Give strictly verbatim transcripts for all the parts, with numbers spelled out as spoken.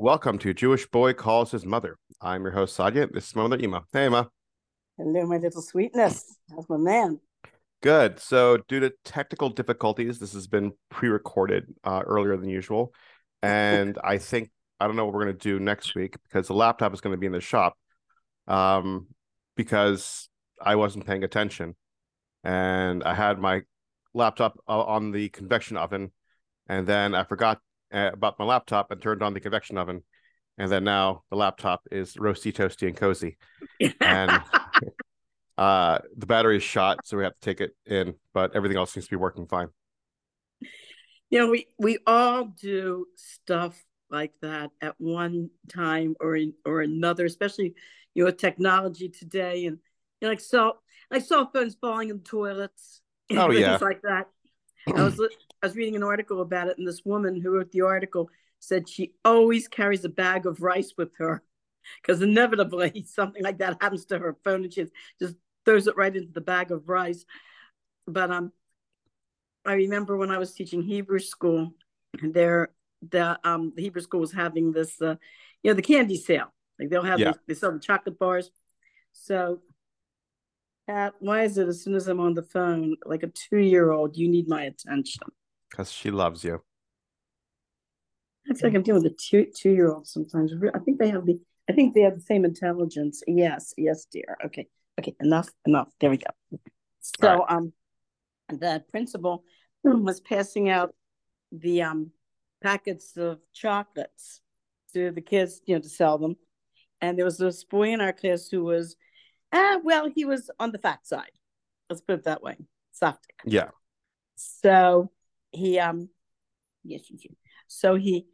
Welcome to Jewish Boy Calls His Mother. I'm your host, Sadia. This is my mother, Ima. Hey, Ima. Hello, my little sweetness. How's my man? Good. So due to technical difficulties, this has been pre-recorded uh, earlier than usual. And I think, I don't know what we're going to do next week because the laptop is going to be in the shop um, because I wasn't paying attention. And I had my laptop uh, on the convection oven. And then I forgot about my laptop and turned on the convection oven, and then now the laptop is roasty, toasty, and cozy, and uh the battery is shot, so we have to take it in, but everything else seems to be working fine. You know, we we all do stuff like that at one time or in, or another, especially, you know, with technology today, and you know, like so like cell phones falling in the toilets and oh, yeah. things like that. I was I was reading an article about it, and this woman who wrote the article said she always carries a bag of rice with her because inevitably something like that happens to her phone, and she just throws it right into the bag of rice. But um, I remember when I was teaching Hebrew school, there the um the Hebrew school was having this uh, you know, the candy sale. Like they'll have yeah. these, they sell the chocolate bars. So Kat, why is it as soon as I'm on the phone, like a two-year-old, you need my attention? Because she loves you. I feel like I'm dealing with a two two-year-old sometimes. I think they have the I think they have the same intelligence. Yes, yes, dear. Okay, okay, enough, enough. There we go. So right. um, the principal was passing out the um packets of chocolates to the kids, you know, to sell them. And there was this boy in our class who was ah well, he was on the fat side. Let's put it that way. Softic. Yeah. So. He um yes she did. So he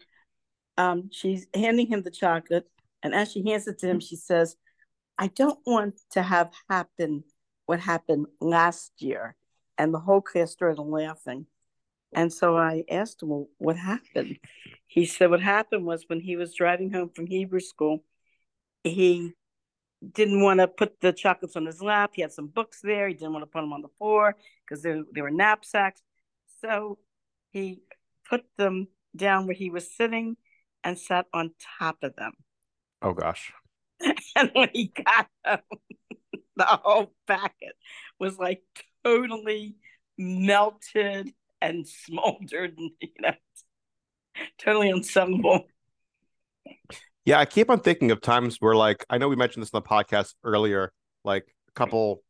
um she's handing him the chocolate, and as she hands it to him, she says, I don't want to have happen what happened last year. And the whole class started laughing. And so I asked him, well, what happened? He said what happened was when he was driving home from Hebrew school, he didn't want to put the chocolates on his lap. He had some books there. He didn't want to put them on the floor because there, there were knapsacks. So he put them down where he was sitting and sat on top of them. Oh, gosh. And when he got home, the whole packet was like totally melted and smoldered and, you know, totally unsellable. Yeah, I keep on thinking of times where, like, I know we mentioned this on the podcast earlier, like a couple,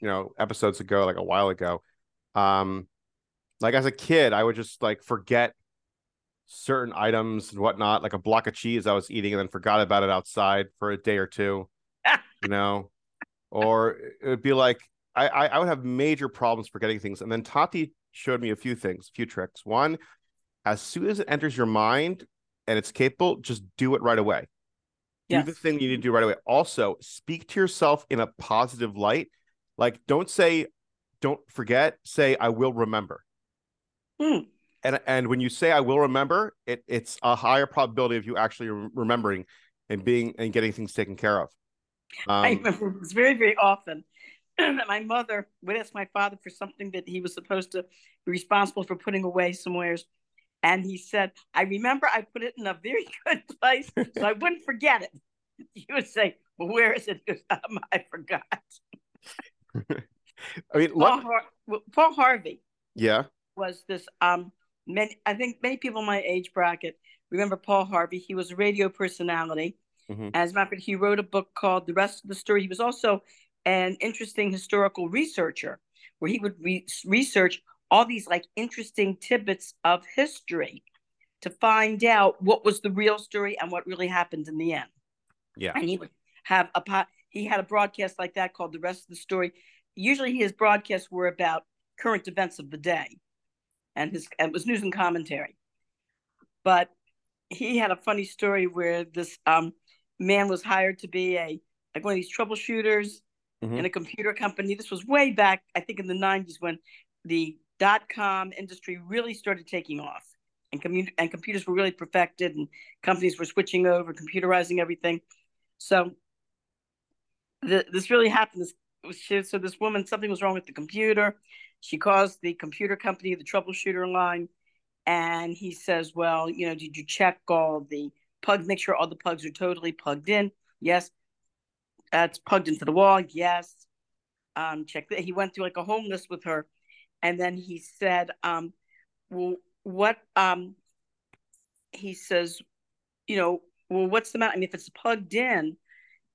you know, episodes ago, like a while ago. Um Like as a kid, I would just like forget certain items and whatnot, like a block of cheese I was eating and then forgot about it outside for a day or two, you know, or it would be like, I, I, I would have major problems forgetting things. And then Tati showed me a few things, a few tricks. One, as soon as it enters your mind and it's capable, just do it right away. Yes. Do the thing you need to do right away. Also, speak to yourself in a positive light. Like, don't say, don't forget, say, I will remember. Mm. And and when you say I will remember, it it's a higher probability of you actually remembering and being and getting things taken care of. Um, I remember it's very, very often that my mother would ask my father for something that he was supposed to be responsible for putting away somewhere. And he said, I remember I put it in a very good place so I wouldn't forget it. He would say, well, where is it? He goes, um, I forgot. I mean, Paul, Har- Paul Harvey. Yeah. Was this, um, many, I think many people in my age bracket remember Paul Harvey. He was a radio personality. Mm-hmm. As a matter of fact, he wrote a book called The Rest of the Story. He was also an interesting historical researcher where he would re- research all these like interesting tidbits of history to find out what was the real story and what really happened in the end. Yeah. And he would have a pot, he had a broadcast like that called The Rest of the Story. Usually his broadcasts were about current events of the day. And his and it was news and commentary. But he had a funny story where this um, man was hired to be a like one of these troubleshooters mm-hmm. in a computer company. This was way back, I think, in the nineties when the dot-com industry really started taking off. And, commun- and computers were really perfected and companies were switching over, computerizing everything. So the, this really happened. This, so this woman, something was wrong with the computer. She calls the computer company, the troubleshooter line, and he says, well, you know, did you check all the Pug, make sure all the plugs are totally plugged in. Yes. That's uh, plugged into the wall. Yes. Um, check that. He went through like a whole list with her. And then he said, um, well, what, um, he says, you know, well, what's the matter? I mean, if it's plugged in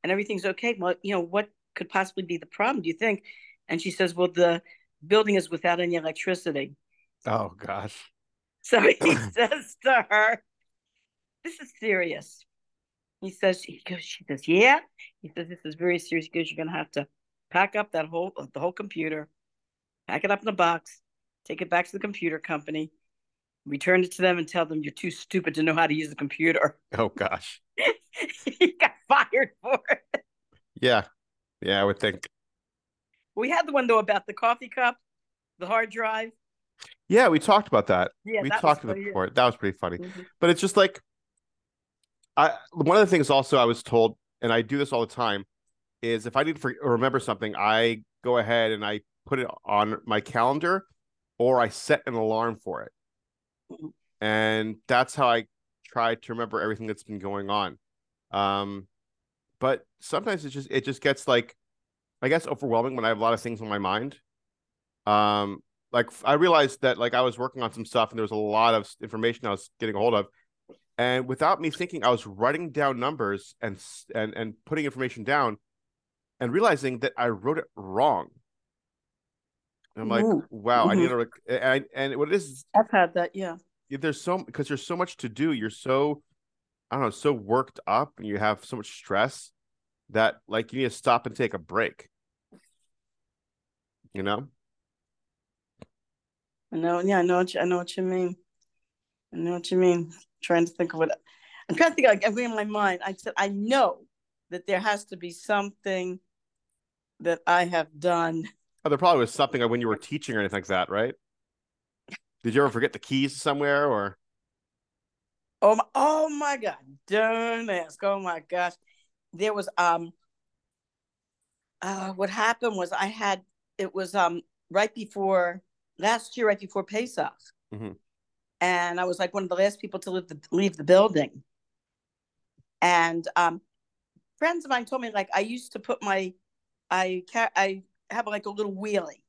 and everything's okay, well, you know, what could possibly be the problem, do you think? And she says, well, the building is without any electricity. Oh, gosh. So he says to her, this is serious. He says, he goes, she says, yeah. He says, this is very serious. He goes, you're going to have to pack up that whole, the whole computer, pack it up in a box, take it back to the computer company, return it to them and tell them you're too stupid to know how to use the computer. Oh, gosh. He got fired for it. Yeah. Yeah, I would think. We had the one, though, about the coffee cup, the hard drive. Yeah, we talked about that. Yeah, we that talked about it before. That was pretty funny. Mm-hmm. But it's just like, I one of the things also I was told, and I do this all the time, is if I need to remember something, I go ahead and I put it on my calendar or I set an alarm for it. Mm-hmm. And that's how I try to remember everything that's been going on. Um, but sometimes it just it just gets like, I guess, overwhelming when I have a lot of things on my mind. Um, like I realized that like I was working on some stuff and there was a lot of information I was getting a hold of. And without me thinking, I was writing down numbers and and and putting information down and realizing that I wrote it wrong. And I'm like, ooh, wow, mm-hmm. I need to – and and what it is – I've had that, yeah. There's so – because there's so much to do. You're so, I don't know, so worked up and you have so much stress that like you need to stop and take a break. You know? I know, yeah, I know what you, I know what you mean. I know what you mean. I'm trying to think of what I'm trying to think. Like, I'm in my mind. I said, I know that there has to be something that I have done. Oh, there probably was something when you were teaching or anything like that, right? Did you ever forget the keys somewhere or? Oh my! Oh my God! Don't ask. Oh my gosh! There was um. Uh, what happened was I had it was um right before last year, right before Pesach. Mm-hmm. And I was like one of the last people to leave the, leave the building. And um, friends of mine told me, like, I used to put my, I I have like a little wheelie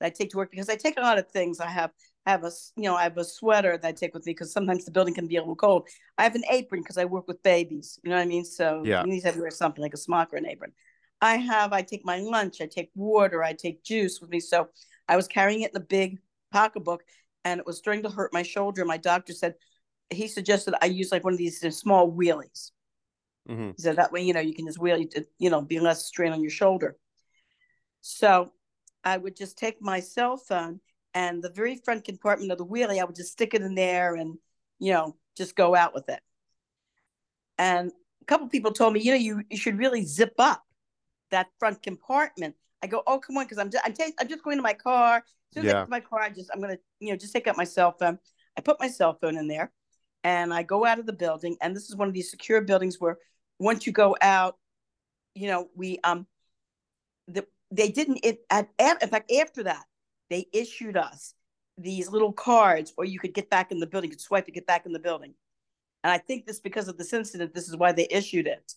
that I take to work because I take a lot of things. I have, I have a, you know, I have a sweater that I take with me because sometimes the building can be a little cold. I have an apron because I work with babies. You know what I mean? So yeah. You need to wear something like a smock or an apron. I have, I take my lunch, I take water, I take juice with me. So I was carrying it in a big pocketbook. And it was starting to hurt my shoulder. My doctor said, he suggested I use like one of these small wheelies. Mm-hmm. He said that way, you know, you can just wheel, you know, be less strain on your shoulder. So I would just take my cell phone and the very front compartment of the wheelie, I would just stick it in there and, you know, just go out with it. And a couple of people told me, you know, you, you should really zip up that front compartment. I go, oh, come on, because I'm just I'm, t- I'm just going to my car. As soon as I get to my car, I just I'm gonna you know just take out my cell phone. I put my cell phone in there, and I go out of the building. And this is one of these secure buildings where once you go out, you know we um the they didn't it at in fact after that they issued us these little cards, or you could get back in the building, you could swipe to get back in the building. And I think this because of this incident, this is why they issued it.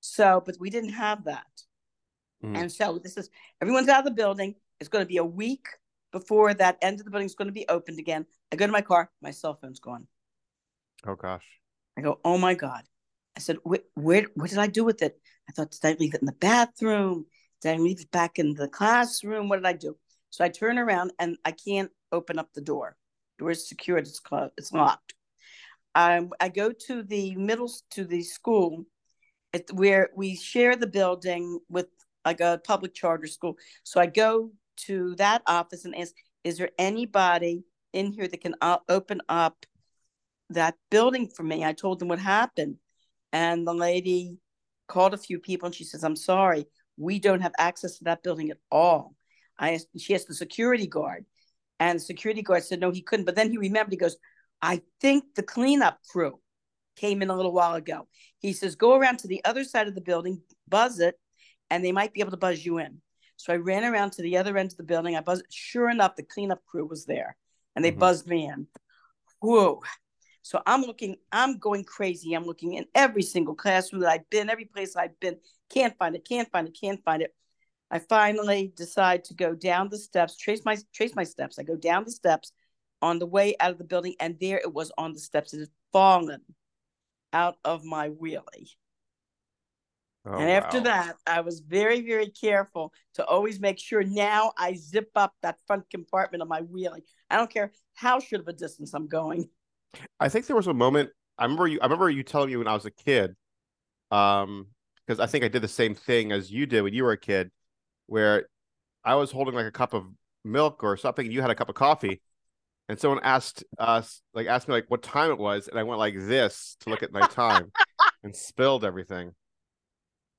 So, but we didn't have that. Mm-hmm. And so this is, everyone's out of the building. It's going to be a week before that end of the building is going to be opened again. I go to my car. My cell phone's gone. Oh, gosh. I go, oh, my God. I said, where, where, what did I do with it? I thought, did I leave it in the bathroom? Did I leave it back in the classroom? What did I do? So I turn around and I can't open up the door. The door is secured. It's closed. It's locked. Um, I go to the middle, to the school at, where we share the building with like a public charter school. So I go to that office and ask, is there anybody in here that can op- open up that building for me? I told them what happened. And the lady called a few people and she says, I'm sorry, we don't have access to that building at all. I asked, she asked the security guard. And the security guard said, no, he couldn't. But then he remembered, he goes, I think the cleanup crew came in a little while ago. He says, go around to the other side of the building, buzz it, and they might be able to buzz you in. So I ran around to the other end of the building. I buzzed. Sure enough, the cleanup crew was there, and they mm-hmm. buzzed me in. Whoa. So I'm looking, I'm going crazy. I'm looking in every single classroom that I've been, every place I've been. Can't find it, can't find it, can't find it. I finally decide to go down the steps, trace my trace my steps. I go down the steps on the way out of the building, and there it was on the steps. It had fallen out of my wheelie. Oh, and after wow. that, I was very, very careful to always make sure now I zip up that front compartment of my wheelie. I don't care how short of a distance I'm going. I think there was a moment, I remember you, I remember you telling me when I was a kid, um, because I think I did the same thing as you did when you were a kid, where I was holding like a cup of milk or something, and you had a cup of coffee. And someone asked us, like asked me like what time it was, and I went like this to look at my time and spilled everything.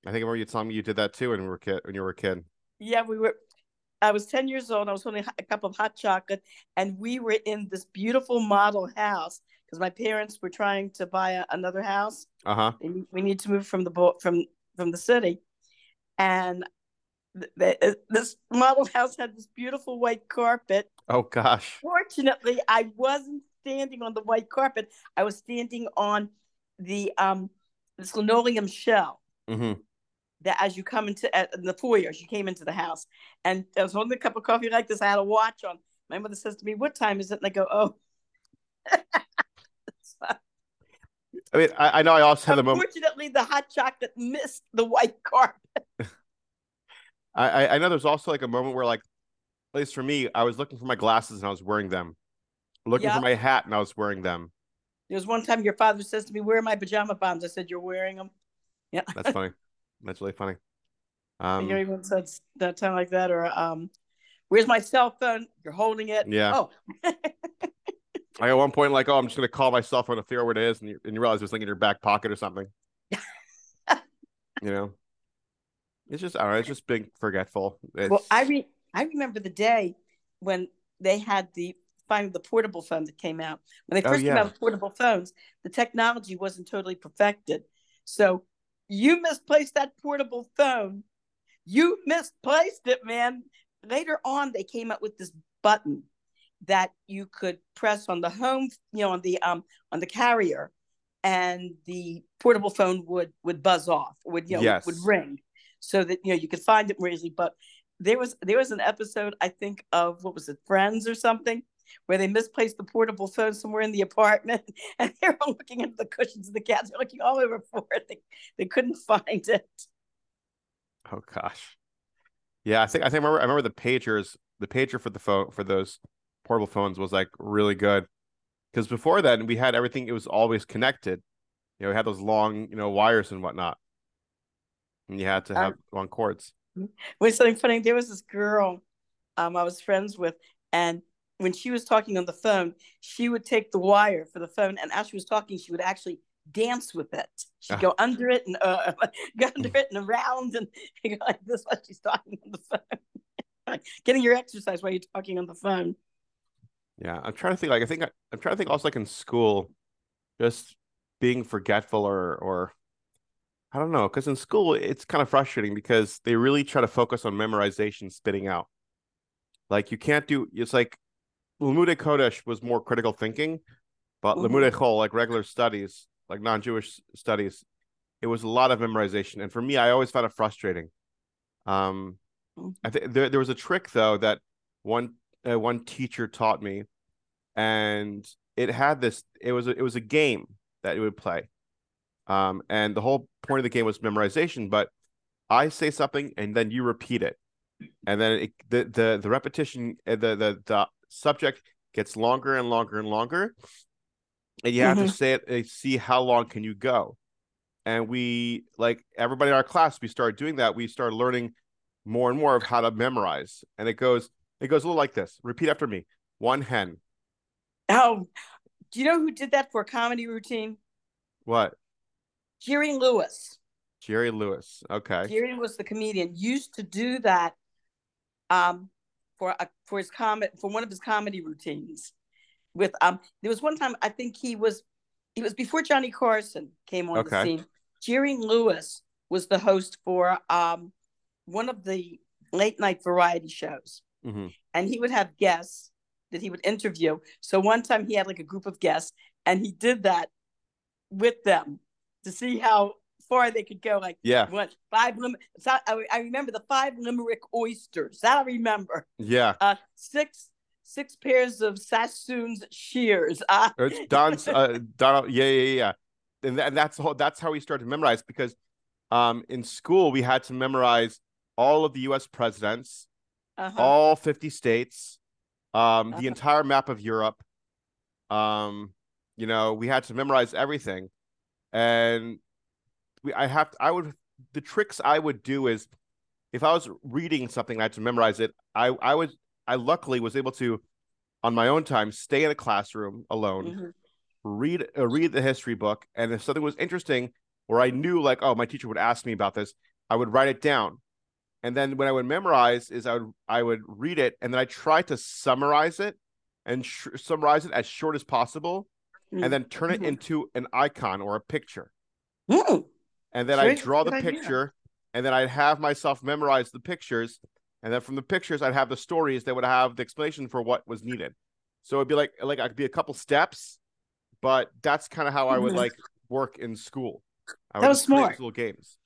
I think I remember you telling me you did that too when we were kid. When you were a kid, yeah, we were. I was ten years old. I was holding a cup of hot chocolate, and we were in this beautiful model house because my parents were trying to buy a, another house. Uh huh. We need to move from the from from the city, and th th this model house had this beautiful white carpet. Oh gosh! Fortunately, I wasn't standing on the white carpet. I was standing on the um this linoleum shell. Mm-hmm. That as you come into uh, in the foyer, she came into the house, and I was holding a cup of coffee like this. I had a watch on. My mother says to me, "What time is it?" And I go, "Oh." I mean, I, I know I also had the moment. Unfortunately, the hot chocolate missed the white carpet. I, I know there's also like a moment where, like, at least for me, I was looking for my glasses and I was wearing them. Looking yep. for my hat and I was wearing them. There was one time your father says to me, "Where are my pajama bottoms?" I said, "You're wearing them." Yeah, that's funny. That's really funny. Um, you even said that time like that, or um, "Where's my cell phone?" You're holding it. Yeah. Oh. I at one point like, "Oh, I'm just gonna call my cell phone to figure out where it is," and you, and you realize it's like in your back pocket or something. You know, it's just I don't know. It's just being forgetful. It's... Well, I re I remember the day when they had the finally the portable phone that came out. When they first oh, yeah. came out with portable phones, the technology wasn't totally perfected, so. You misplaced that portable phone. You misplaced it, man. Later on, they came up with this button that you could press on the home, you know, on the um on the carrier, and the portable phone would would buzz off, would you know, yes. would ring, so that you know you could find it more easily. But there was there was an episode, I think, of what was it, Friends or something, where they misplaced the portable phone somewhere in the apartment, and they're all looking into the cushions of the couch. They're looking all over for it. They, they couldn't find it. Oh gosh, yeah. I think I think I remember. I remember the pagers. The pager for the phone for those portable phones was like really good, because before then we had everything. It was always connected. You know, we had those long, you know, wires and whatnot, and you had to have um, long cords. It was something funny. There was this girl, um, I was friends with, and. When she was talking on the phone, she would take the wire for the phone, and as she was talking, she would actually dance with it. She'd oh. go under it and uh, go under it and around and go like this while she's talking on the phone. Like getting your exercise while you're talking on the phone. Yeah, I'm trying to think. Like I think I, I'm trying to think also like in school, just being forgetful or or I don't know, because in school it's kind of frustrating because they really try to focus on memorization, spitting out. Like you can't do. It's like Lemude Kodesh was more critical thinking, but mm-hmm. Lemude Chol, like regular studies, like non-Jewish studies, it was a lot of memorization. And for me, I always found it frustrating. Um, I think there, there was a trick though that one uh, one teacher taught me, and it had this. It was a, it was a game that it would play, um, and the whole point of the game was memorization. But I say something, and then you repeat it, and then it, the the the repetition, the the the subject gets longer and longer and longer, and you have mm-hmm. to say it and see how long can you go. And we, like everybody in our class, we started doing that. We started learning more and more of how to memorize, and it goes it goes a little like this. Repeat after me. One hen. Oh, do you know who did that for a comedy routine? What? Jerry Lewis. Jerry Lewis. Okay. Jerry was the comedian, used to do that um For, a, for his comic for one of his comedy routines, with um there was one time I think he was he was before Johnny Carson came on okay. the scene. Jerry Lewis was the host for um one of the late night variety shows, mm-hmm. and he would have guests that he would interview. So one time he had like a group of guests, And he did that with them to see how far they could go. Like, yeah, what five? Lim- I, I remember the five Limerick oysters. That I remember. Yeah. Uh, six six pairs of Sassoon's shears. Uh- it's Don's. Uh, Donald. Yeah, yeah, yeah. And, th- and that's the whole, that's how we started to memorize, because um, in school we had to memorize all of the U S presidents, uh-huh. all fifty states, um, uh-huh. the entire map of Europe. Um, you know, we had to memorize everything, and we, I have, to, I would, the tricks I would do is, if I was reading something and I had to memorize it, I, I would, I luckily was able to, on my own time, stay in a classroom alone, mm-hmm. read, uh, read the history book. And if something was interesting, or I knew like, oh, my teacher would ask me about this, I would write it down. And then when I would memorize is I would, I would read it. And then I tried to summarize it and sh- summarize it as short as possible. Mm-hmm. And then turn it mm-hmm. into an icon or a picture. Mm-hmm. And then I draw the picture, idea. And then I'd have myself memorize the pictures. And then from the pictures, I'd have the stories that would have the explanation for what was needed. So it'd be like, like I'd be a couple steps, but that's kind of how I would like work in school. I that was smart. Little games.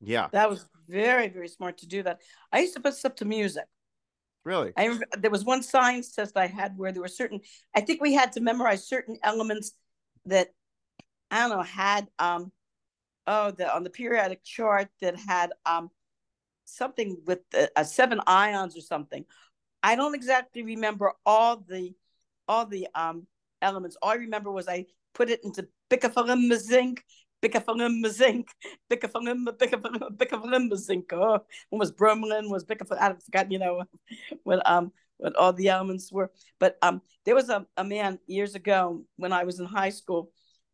Yeah. That was very, very smart to do that. I used to put stuff to music. Really? I remember there was one science test I had where there were certain, I think we had to memorize certain elements that, I don't know, had, um, Oh, the on the periodic chart that had um something with a, a seven ions or something. I don't exactly remember all the all the um elements. All I remember was I put it into bicafalimba zinc, bicafalimba zinc, bicafalimba, bicafalimba, bicafalimba zinc. Oh, one was bromelain, was bicafal. I forgot, you know, what um what all the elements were. But um, there was a, a man years ago when I was in high school.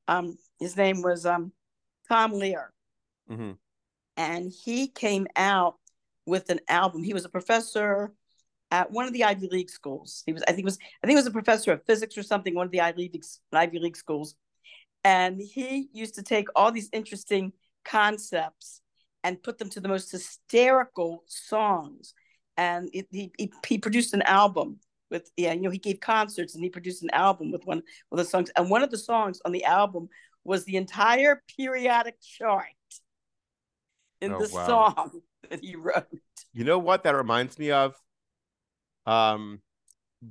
Um, his name was um. Tom Lehrer, mm-hmm. and he came out with an album. He was a professor at one of the Ivy League schools. He was, I think, it was I think, it was a professor of physics or something, one of the Ivy League Ivy League schools. And he used to take all these interesting concepts and put them to the most hysterical songs. And it, he, he he produced an album with, yeah, you know, he gave concerts and he produced an album with one of the songs. And one of the songs on the album was the entire periodic chart in oh, the wow. song that he wrote. You know what that reminds me of? Um,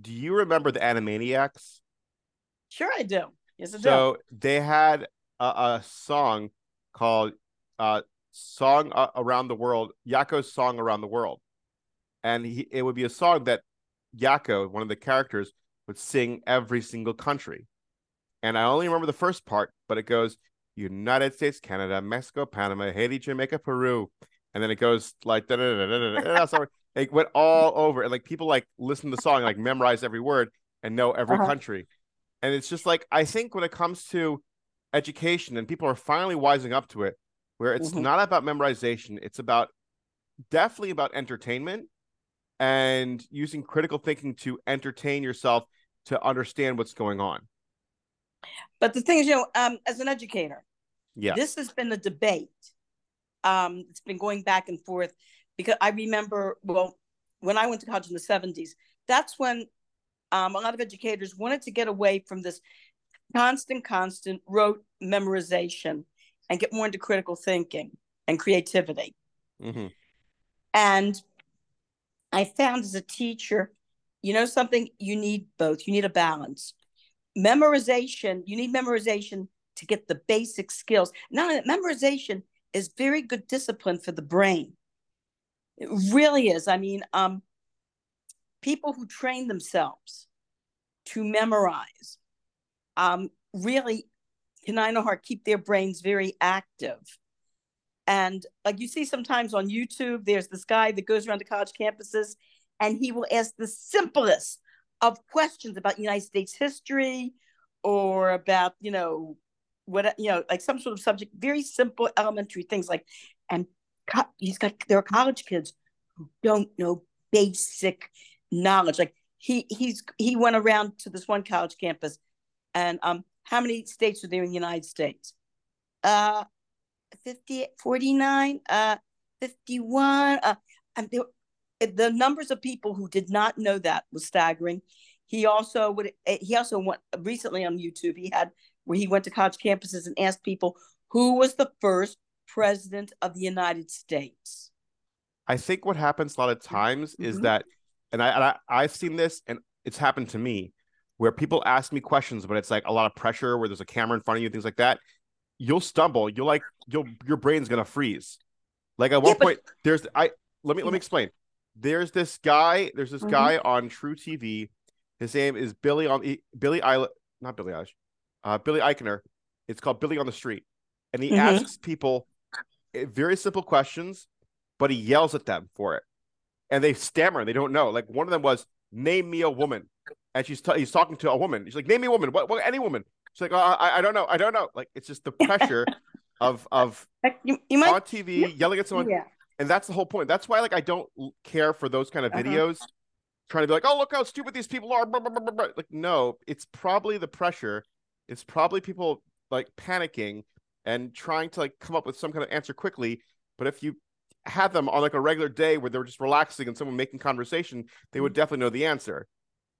do you remember the Animaniacs? Sure, I do. Yes, I do. So they had a, a song called uh, Song Around the World, Yakko's Song Around the World. And he, it would be a song that Yakko, one of the characters, would sing every single country. And I only remember the first part, but it goes United States, Canada, Mexico, Panama, Haiti, Jamaica, Peru. And then it goes like, da, da, da, da, da, da, sorry. It went all over. And like people like listen to the song, and, like memorize every word and know every uh-huh. country. And it's just like, I think when it comes to education and people are finally wising up to it, where it's mm-hmm. not about memorization, it's about definitely about entertainment and using critical thinking to entertain yourself to understand what's going on. But the thing is, you know, um, as an educator, yeah, this has been a debate. Um, it's been going back and forth because I remember, well, when I went to college in the seventies, that's when um, a lot of educators wanted to get away from this constant, constant rote memorization and get more into critical thinking and creativity. Mm-hmm. And I found as a teacher, you know, something, you need both. You need a balance. Memorization, you need memorization to get the basic skills. Now, memorization is very good discipline for the brain. It really is. I mean, um, people who train themselves to memorize um, really can, I know, keep their brains very active. And like you see sometimes on YouTube, there's this guy that goes around to college campuses and he will ask the simplest of questions about United States history or about, you know, what, you know, like some sort of subject, very simple elementary things like, and co- he's got, there are college kids who don't know basic knowledge. Like he, he's, he went around to this one college campus and um, how many states are there in the United States? Uh, fifty, forty-nine, uh, fifty-one, uh, and there the numbers of people who did not know that was staggering. He also would. He also went recently on YouTube. He had where he went to college campuses and asked people, who was the first president of the United States? I think what happens a lot of times mm-hmm. is that, and, I, and I, I've seen this, and it's happened to me, where people ask me questions, but it's like a lot of pressure where there's a camera in front of you, things like that. You'll stumble. You'll like, you'll, your brain's going to freeze. Like at one yeah, but- point there's, I, let me, let me explain. There's this guy, there's this mm-hmm. guy on True T V. His name is Billy on Billy, not Billy Eilish, uh, Billy Eichner. It's called Billy on the Street. And he mm-hmm. asks people very simple questions, but he yells at them for it. And they stammer. They don't know. Like one of them was, name me a woman. And she's t- he's talking to a woman. She's like, name me a woman. What? What? Any woman. She's like, oh, I, I don't know. I don't know. Like, it's just the pressure of of you, you might, on T V, you, yelling at someone. Yeah. And that's the whole point. That's why, like, I don't care for those kind of uh-huh. videos. Trying to be like, oh, look how stupid these people are. Blah, blah, blah, blah. Like, no, it's probably the pressure. It's probably people, like, panicking and trying to, like, come up with some kind of answer quickly. But if you had them on, like, a regular day where they were just relaxing and someone making conversation, they would definitely know the answer.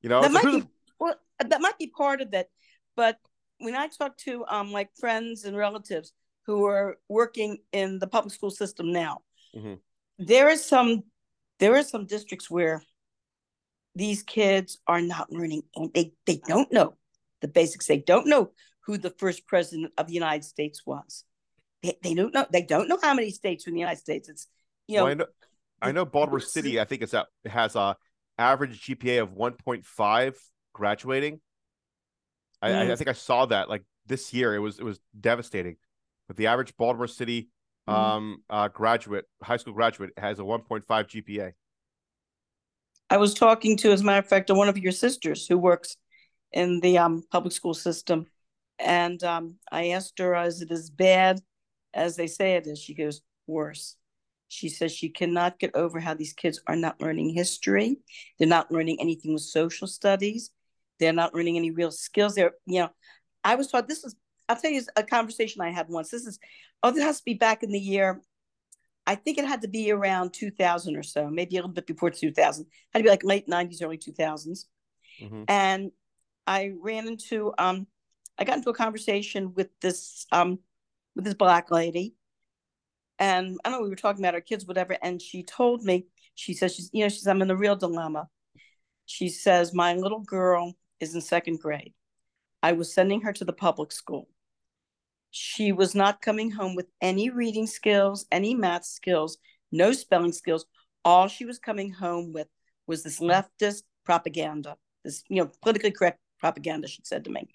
You know, that might be, well, that might be part of it. But when I talk to um like friends and relatives who are working in the public school system now, mm-hmm. there is some there are some districts where these kids are not learning. They they don't know the basics. They don't know who the first president of the United States was. They they don't know. They don't know how many states were in the United States. It's you know. Well, I know, I know Baltimore City. I think it's that it has a. Uh, average G P A of one point five graduating. I, mm. I, I think I saw that like this year. It was it was devastating. But the average Baltimore City mm. um, uh, graduate, high school graduate, has a one point five G P A. I was talking to, as a matter of fact, to one of your sisters who works in the um, public school system, and um, I asked her, "Is it as bad as they say it is?" She goes, "Worse." She says she cannot get over how these kids are not learning history. They're not learning anything with social studies. They're not learning any real skills. They're, you know, I was taught this is, I'll tell you a conversation I had once. This is, oh, this has to be back in the year. I think it had to be around two thousand or so, maybe a little bit before two thousand. It had to be like late nineties, early two thousands. Mm-hmm. And I ran into, um, I got into a conversation with this, um, with this black lady. And I don't know, we were talking about our kids, whatever. And she told me, she says, she's, you know, she's, I'm in a real dilemma. She says, my little girl is in second grade. I was sending her to the public school. She was not coming home with any reading skills, any math skills, no spelling skills. All she was coming home with was this leftist propaganda, this, you know, politically correct propaganda, she said to me.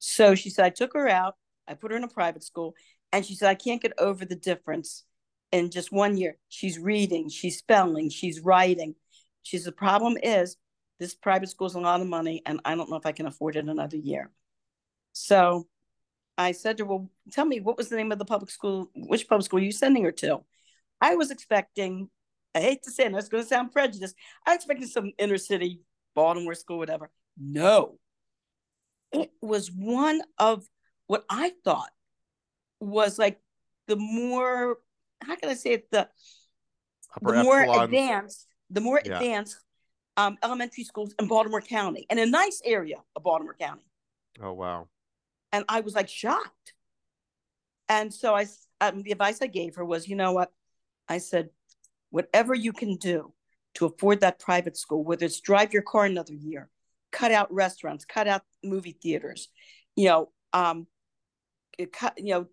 So she said, I took her out. I put her in a private school. And she said, I can't get over the difference in just one year. She's reading, she's spelling, she's writing. She says, the problem is this private school is a lot of money and I don't know if I can afford it another year. So I said to her, well, tell me, what was the name of the public school? Which public school are you sending her to? I was expecting, I hate to say it, it's going to sound prejudiced. I expected some inner city, Baltimore school, whatever. No, it was one of what I thought was like the more, how can I say it, the, the more advanced, the more yeah. advanced um, elementary schools in Baltimore County, and a nice area of Baltimore County. Oh, wow. And I was like shocked. And so I, um, the advice I gave her was, you know what? I said, whatever you can do to afford that private school, whether it's drive your car another year, cut out restaurants, cut out movie theaters, you know, um, it cut, you know,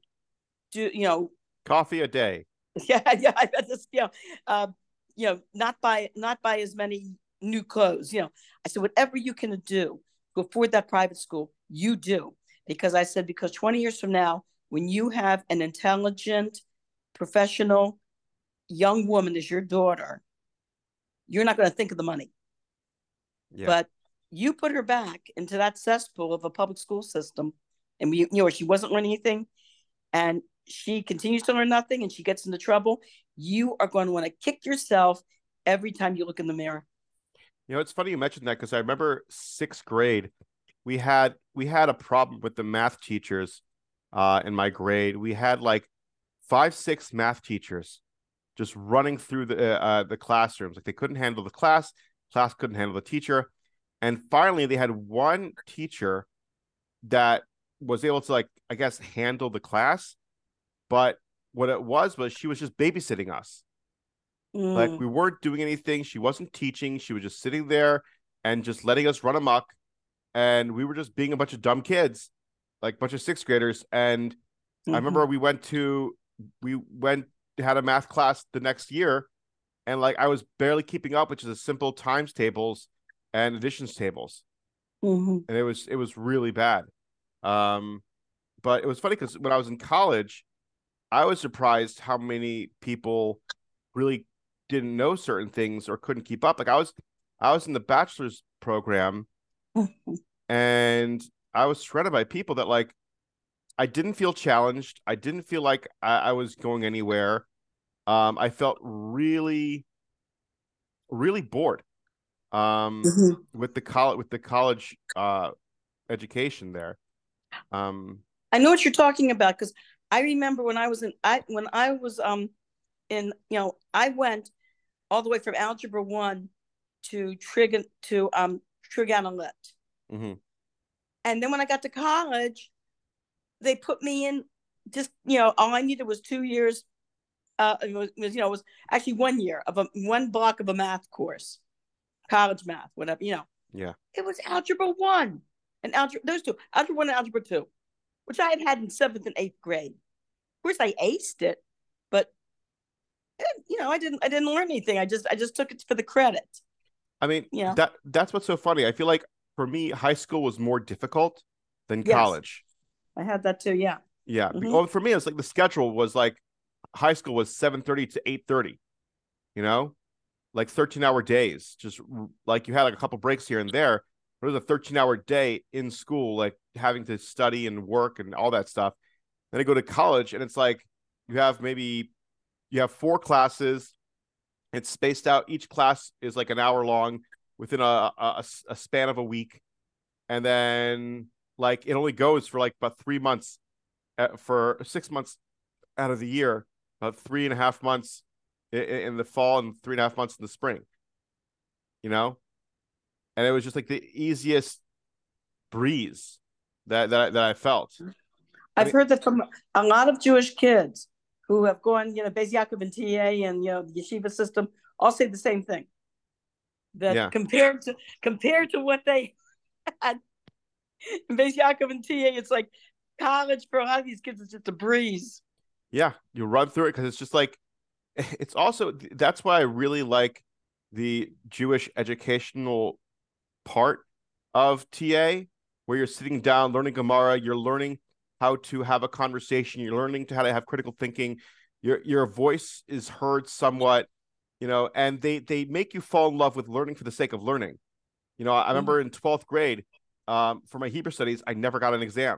Do you know coffee a day? Yeah, yeah. I bet this. You know, uh, you know, not buy not buy as many new clothes. You know, I said whatever you can do to afford that private school, you do, because I said because twenty years from now, when you have an intelligent, professional, young woman as your daughter, you're not going to think of the money. Yeah. But you put her back into that cesspool of a public school system, and we, you know, she wasn't learning anything, and she continues to learn nothing and she gets into trouble. You are going to want to kick yourself every time you look in the mirror. You know, it's funny you mentioned that because I remember sixth grade, we had we had a problem with the math teachers uh, in my grade. We had like five, six math teachers just running through the, uh, uh, the classrooms. Like they couldn't handle the class, class couldn't handle the teacher. And finally, they had one teacher that was able to, like, I guess, handle the class. But what it was was she was just babysitting us. Mm. Like, we weren't doing anything. She wasn't teaching. She was just sitting there and just letting us run amok. And we were just being a bunch of dumb kids, like a bunch of sixth graders. And mm-hmm. I remember we went to, we went, had a math class the next year. And, like, I was barely keeping up, which is the simple times tables and additions tables. Mm-hmm. And it was, it was really bad. Um, but it was funny because when I was in college, I was surprised how many people really didn't know certain things or couldn't keep up. Like, I was, I was in the bachelor's program and I was surrounded by people that, like, I didn't feel challenged. I didn't feel like I, I was going anywhere. Um, I felt really, really bored um, mm-hmm. with the college, with the college uh, education there. Um, I know what you're talking about, because I remember when I was in, I when I was um, in, you know, I went all the way from algebra one to trig to um, trigonomet, mm-hmm. and then when I got to college, they put me in just, you know, all I needed was two years. Uh, it was, you know, it was actually one year of a one block of a math course, college math, whatever, you know. Yeah. It was algebra one and algebra, those two, algebra one and algebra two, which I had had in seventh and eighth grade. Of course, I aced it, but you know, I didn't, I didn't learn anything. I just, I just took it for the credit. I mean, yeah, that that's what's so funny. I feel like for me, high school was more difficult than yes. college. I had that too. Yeah. Yeah. Mm-hmm. Well, for me, it was like the schedule was like. High school was seven thirty to eight thirty, you know, like thirteen hour days. Just like you had like a couple breaks here and there. But it was a thirteen hour day in school, like having to study and work and all that stuff. Then I go to college and it's like you have maybe you have four classes. It's spaced out. Each class is like an hour long within a, a, a span of a week. And then like it only goes for like about three months uh, for six months out of the year. About three and a half months in the fall and three and a half months in the spring, you know? And it was just like the easiest breeze that that, that I felt. I've I mean, heard that from a lot of Jewish kids who have gone, you know, Beis Yaakov and T A and, you know, the yeshiva system, all say the same thing. That yeah. compared to compared to what they had in Beis Yaakov and T A, it's like college for a lot of these kids is just a breeze. Yeah, you run through it because it's just like, it's also, that's why I really like the Jewish educational part of T A, where you're sitting down, learning Gemara, you're learning how to have a conversation, you're learning to how to have critical thinking, your your voice is heard somewhat, you know, and they, they make you fall in love with learning for the sake of learning. You know, I remember in twelfth grade, um, for my Hebrew studies, I never got an exam.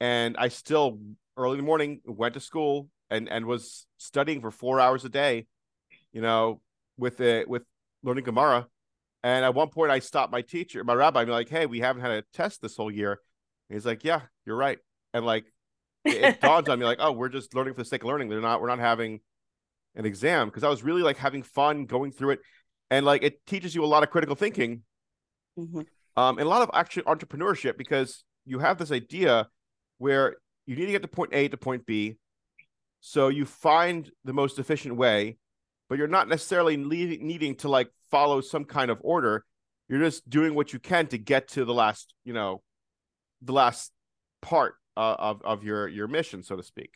And I still... early in the morning, went to school and, and was studying for four hours a day, you know, with a, with learning Gemara. And at one point I stopped my teacher, my rabbi, and be like, hey, we haven't had a test this whole year. And he's like, yeah, you're right. And like, it, it dawned on me like, oh, we're just learning for the sake of learning. They're not, we're not having an exam. Cause I was really like having fun going through it. And like, it teaches you a lot of critical thinking mm-hmm. um, and a lot of actually entrepreneurship, because you have this idea where you need to get to point A to point B. So you find the most efficient way, but you're not necessarily le- needing to like follow some kind of order. You're just doing what you can to get to the last, you know, the last part uh, of, of your, your mission, so to speak.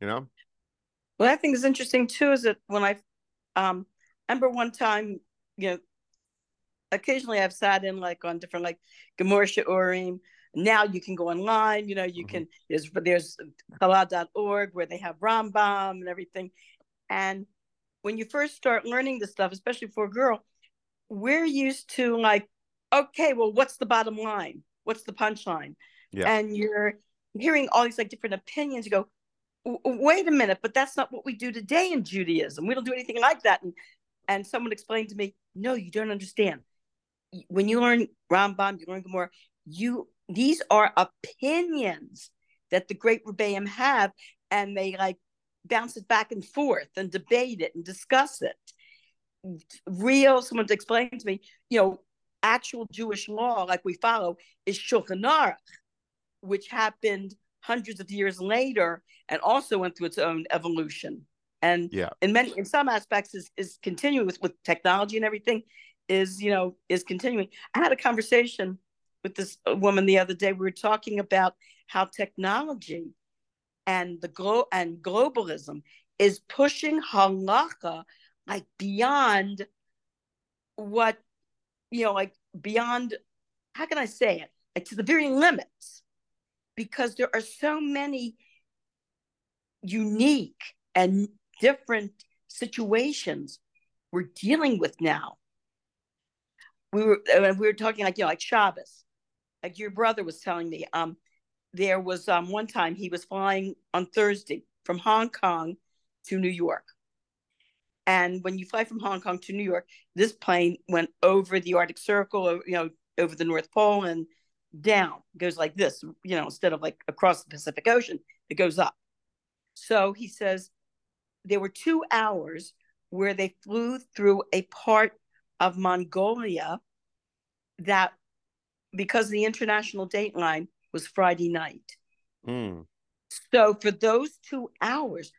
You know? Well, I think is interesting too, is that when I, um, I remember one time, you know, occasionally I've sat in like on different, like Gamorsha Urim. Now you can go online, you know, you mm-hmm. can, there's, there's halacha dot org where they have Rambam and everything. And when you first start learning this stuff, especially for a girl, we're used to like, okay, well, what's the bottom line? What's the punchline? Yeah. And you're hearing all these like different opinions. You go, wait a minute, but that's not what we do today in Judaism. We don't do anything like that. And, and someone explained to me, no, you don't understand. When you learn Rambam, you learn Gemara, you These are opinions that the great Rubeim have, and they like bounce it back and forth and debate it and discuss it. Real, someone explained to me, you know, actual Jewish law, like we follow, is Shulchan Aruch, which happened hundreds of years later and also went through its own evolution. And yeah. in many, in some aspects, is is continuing with, with technology and everything. Is you know is continuing. I had a conversation with this woman the other day. We were talking about how technology and the glo- and globalism is pushing halacha like beyond what you know, like beyond. How can I say it? Like to the very limits, because there are so many unique and different situations we're dealing with now. We were we were talking like, you know, like Shabbos. Like your brother was telling me, um, there was um one time he was flying on Thursday from Hong Kong to New York. And when you fly from Hong Kong to New York, this plane went over the Arctic Circle, you know, over the North Pole and down. It goes like this, you know, instead of like across the Pacific Ocean, it goes up. So he says there were two hours where they flew through a part of Mongolia that, because the international date line was Friday night. Mm. So for those two hours,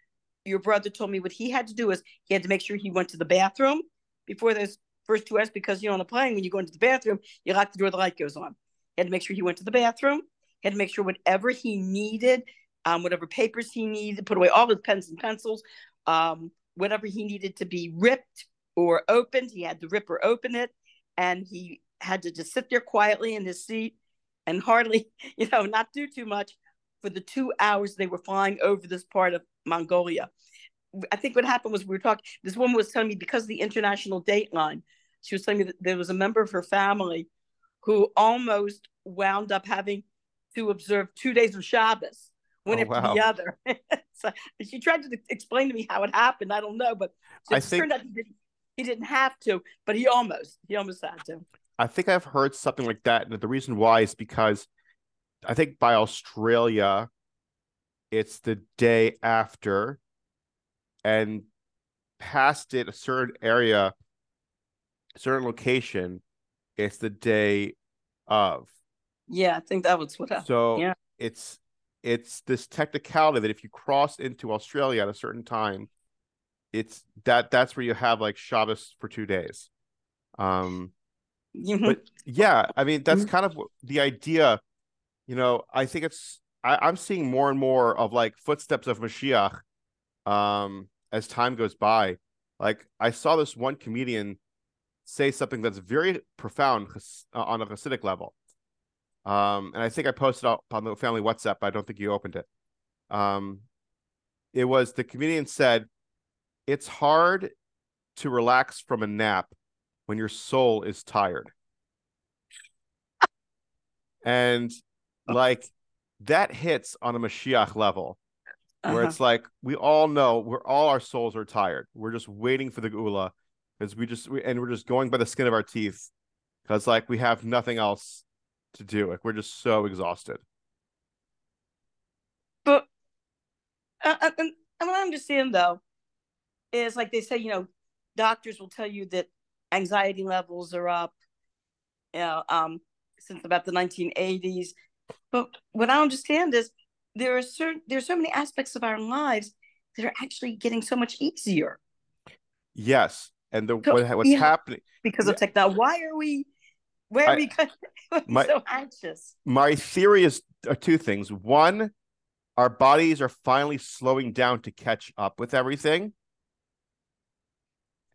your brother told me what he had to do is he had to make sure he went to the bathroom before those first two hours, because, you know, on a plane, when you go into the bathroom, you lock the door, the light goes on. He had to make sure he went to the bathroom. He had to make sure whatever he needed, um, whatever papers he needed, put away all his pens and pencils, um, whatever he needed to be ripped or opened, he had the ripper open it, and he had to just sit there quietly in his seat and hardly, you know, not do too much for the two hours they were flying over this part of Mongolia. I think what happened was we were talking, this woman was telling me because of the international date line, she was telling me that there was a member of her family who almost wound up having to observe two days of Shabbos, one oh, after wow. the other. So she tried to explain to me how it happened. I don't know, but so I it think- turned out he didn't. He didn't have to, but he almost, he almost had to. I think I've heard something like that. And the reason why is because I think by Australia, it's the day after, and past it, a certain area, a certain location, it's the day of. Yeah, I think that was what happened. So yeah. it's, it's this technicality that if you cross into Australia at a certain time, it's that that's where you have like Shabbos for two days. Um, mm-hmm. But yeah, I mean, that's mm-hmm. kind of the idea, you know, I think it's, I, I'm seeing more and more of like footsteps of Mashiach um, as time goes by. Like I saw this one comedian say something that's very profound on a Hasidic level. Um, and I think I posted up on the family WhatsApp, but I don't think you opened it. Um, it was the comedian said, "It's hard to relax from a nap when your soul is tired." And like that hits on a Mashiach level where uh-huh. it's like, we all know we're all, our souls are tired. We're just waiting for the Gula because we just, we, and we're just going by the skin of our teeth because like we have nothing else to do. Like we're just so exhausted. But uh, I, I don't understand though. Is like they say, you know, doctors will tell you that anxiety levels are up, you know, um, since about the nineteen eighties. But what I understand is there are certain there's so many aspects of our lives that are actually getting so much easier. Yes, and the so, what, what's yeah, happening because of yeah. technology? Why are we? Where are I, we my, so anxious? My theory is are two things. One, our bodies are finally slowing down to catch up with everything.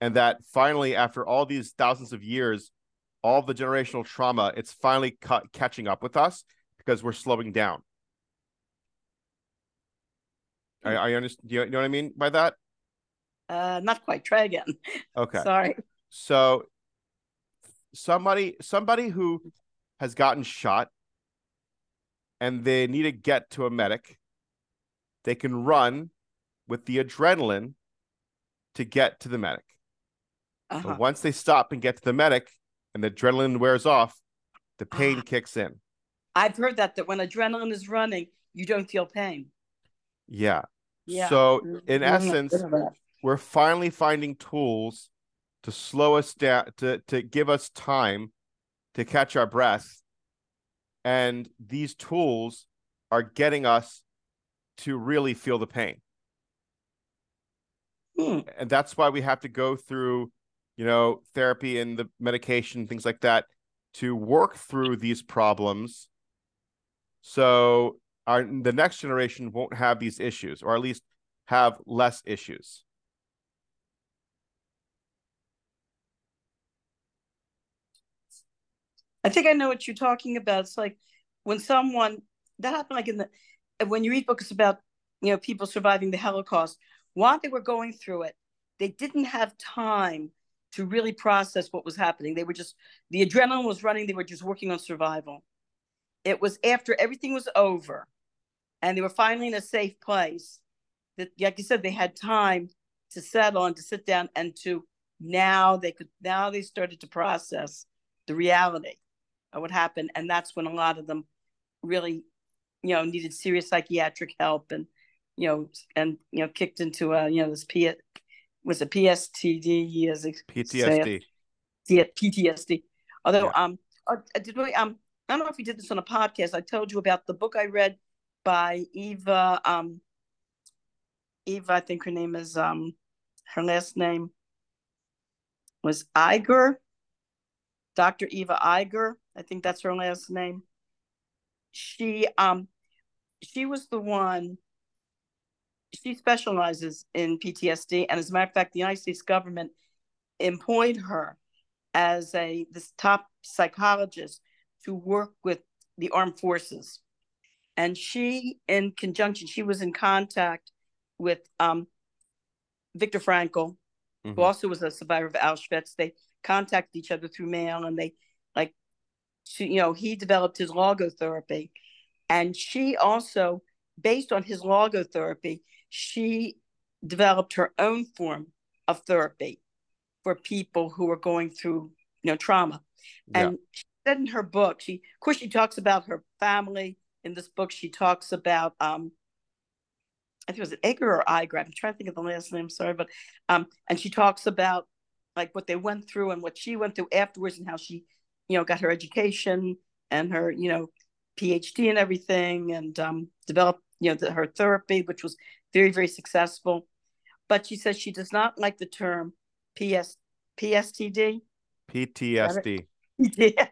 And that finally, after all these thousands of years, all the generational trauma, it's finally ca- catching up with us because we're slowing down. I, I understand. Do you, you know what I mean by that? Uh, not quite. Try again. Okay. Sorry. So somebody, somebody who has gotten shot and they need to get to a medic, they can run with the adrenaline to get to the medic. Uh-huh. But once they stop and get to the medic and the adrenaline wears off, the pain ah. kicks in. I've heard that, that when adrenaline is running, you don't feel pain. Yeah. yeah. So in mm-hmm. essence, we're finally finding tools to slow us down, to, to give us time to catch our breath. And these tools are getting us to really feel the pain. Mm. And that's why we have to go through, you know, therapy and the medication, things like that, to work through these problems. So our, the next generation won't have these issues, or at least have less issues. I think I know what you're talking about. It's like when someone, that happened like in the, when you read books about, you know, people surviving the Holocaust, while they were going through it, they didn't have time to really process what was happening. They were just, the adrenaline was running. They were just working on survival. It was after everything was over and they were finally in a safe place that, like you said, they had time to settle and to sit down and to now they could, now they started to process the reality of what happened. And that's when a lot of them really, you know, needed serious psychiatric help and, you know, and, you know, kicked into a, you know, this P was a P S T D as P T S D. Yeah, P T S D. Although, yeah. um, I did we, um, I don't know if you did this on a podcast. I told you about the book I read by Eva, um, Eva, I think her name is, um, her last name was Iger, Doctor Eva Iger. I think that's her last name. She, um, she was the one. She specializes in P T S D, and as a matter of fact, the United States government employed her as a this top psychologist to work with the armed forces. And she, in conjunction, she was in contact with um, Viktor Frankl, mm-hmm. who also was a survivor of Auschwitz. They contacted each other through mail, and they like, she, you know, he developed his logotherapy, and she also, based on his logotherapy, she developed her own form of therapy for people who were going through, you know, trauma. Yeah. And she said in her book, she, of course, she talks about her family. In this book, she talks about, um, I think it was an Iger or Iger. I'm trying to think of the last name, sorry. But, um, and she talks about like what they went through and what she went through afterwards and how she, you know, got her education and her, you know, P H D and everything, and um, developed, you know, the, her therapy, which was very, very successful. But she says she does not like the term P S P S T D. P T S D. Yeah.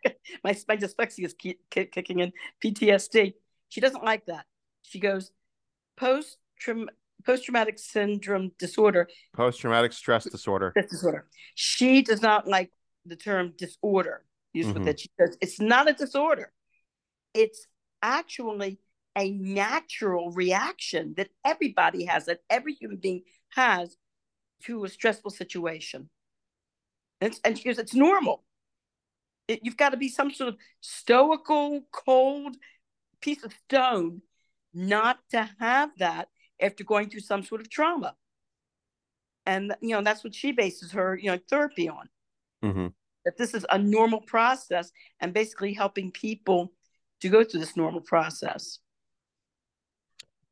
my, my dyslexia is ki ki kicking in. P T S D. She doesn't like that. She goes, post-traum- post-traumatic syndrome disorder. Post-traumatic stress disorder. Stress disorder. She does not like the term disorder used mm-hmm. with it. She says it's not a disorder. It's actually a natural reaction that everybody has, that every human being has to a stressful situation. It's, and she goes, it's normal. It, you've got to be some sort of stoical, cold piece of stone not to have that after going through some sort of trauma. And, you know, that's what she bases her, you know, therapy on. Mm-hmm. That this is a normal process and basically helping people to go through this normal process.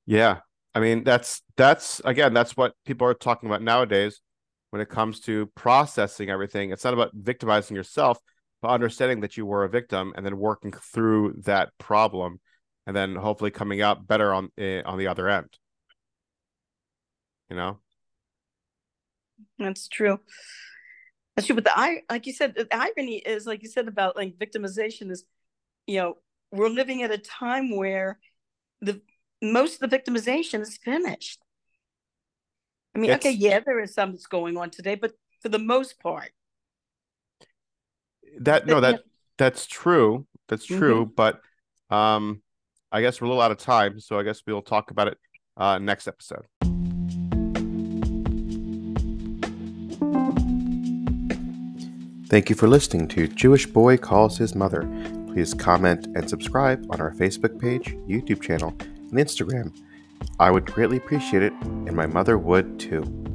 Yeah. I mean, that's, that's, again, that's what people are talking about nowadays when it comes to processing everything. It's not about victimizing yourself, but understanding that you were a victim and then working through that problem and then hopefully coming out better on, uh, on the other end. You know? That's true. That's true. But the, I, like you said, the irony is, like you said about like victimization is, you know, we're living at a time where the most of the victimization is finished. I mean, it's, okay, yeah, there is some that's going on today, but for the most part. That no, that yeah. that's true. That's true. Mm-hmm. But um, I guess we're a little out of time, so I guess we'll talk about it uh, next episode. Thank you for listening to Jewish Boy Calls His Mother. Please comment and subscribe on our Facebook page, YouTube channel, and Instagram. I would greatly appreciate it, and my mother would too.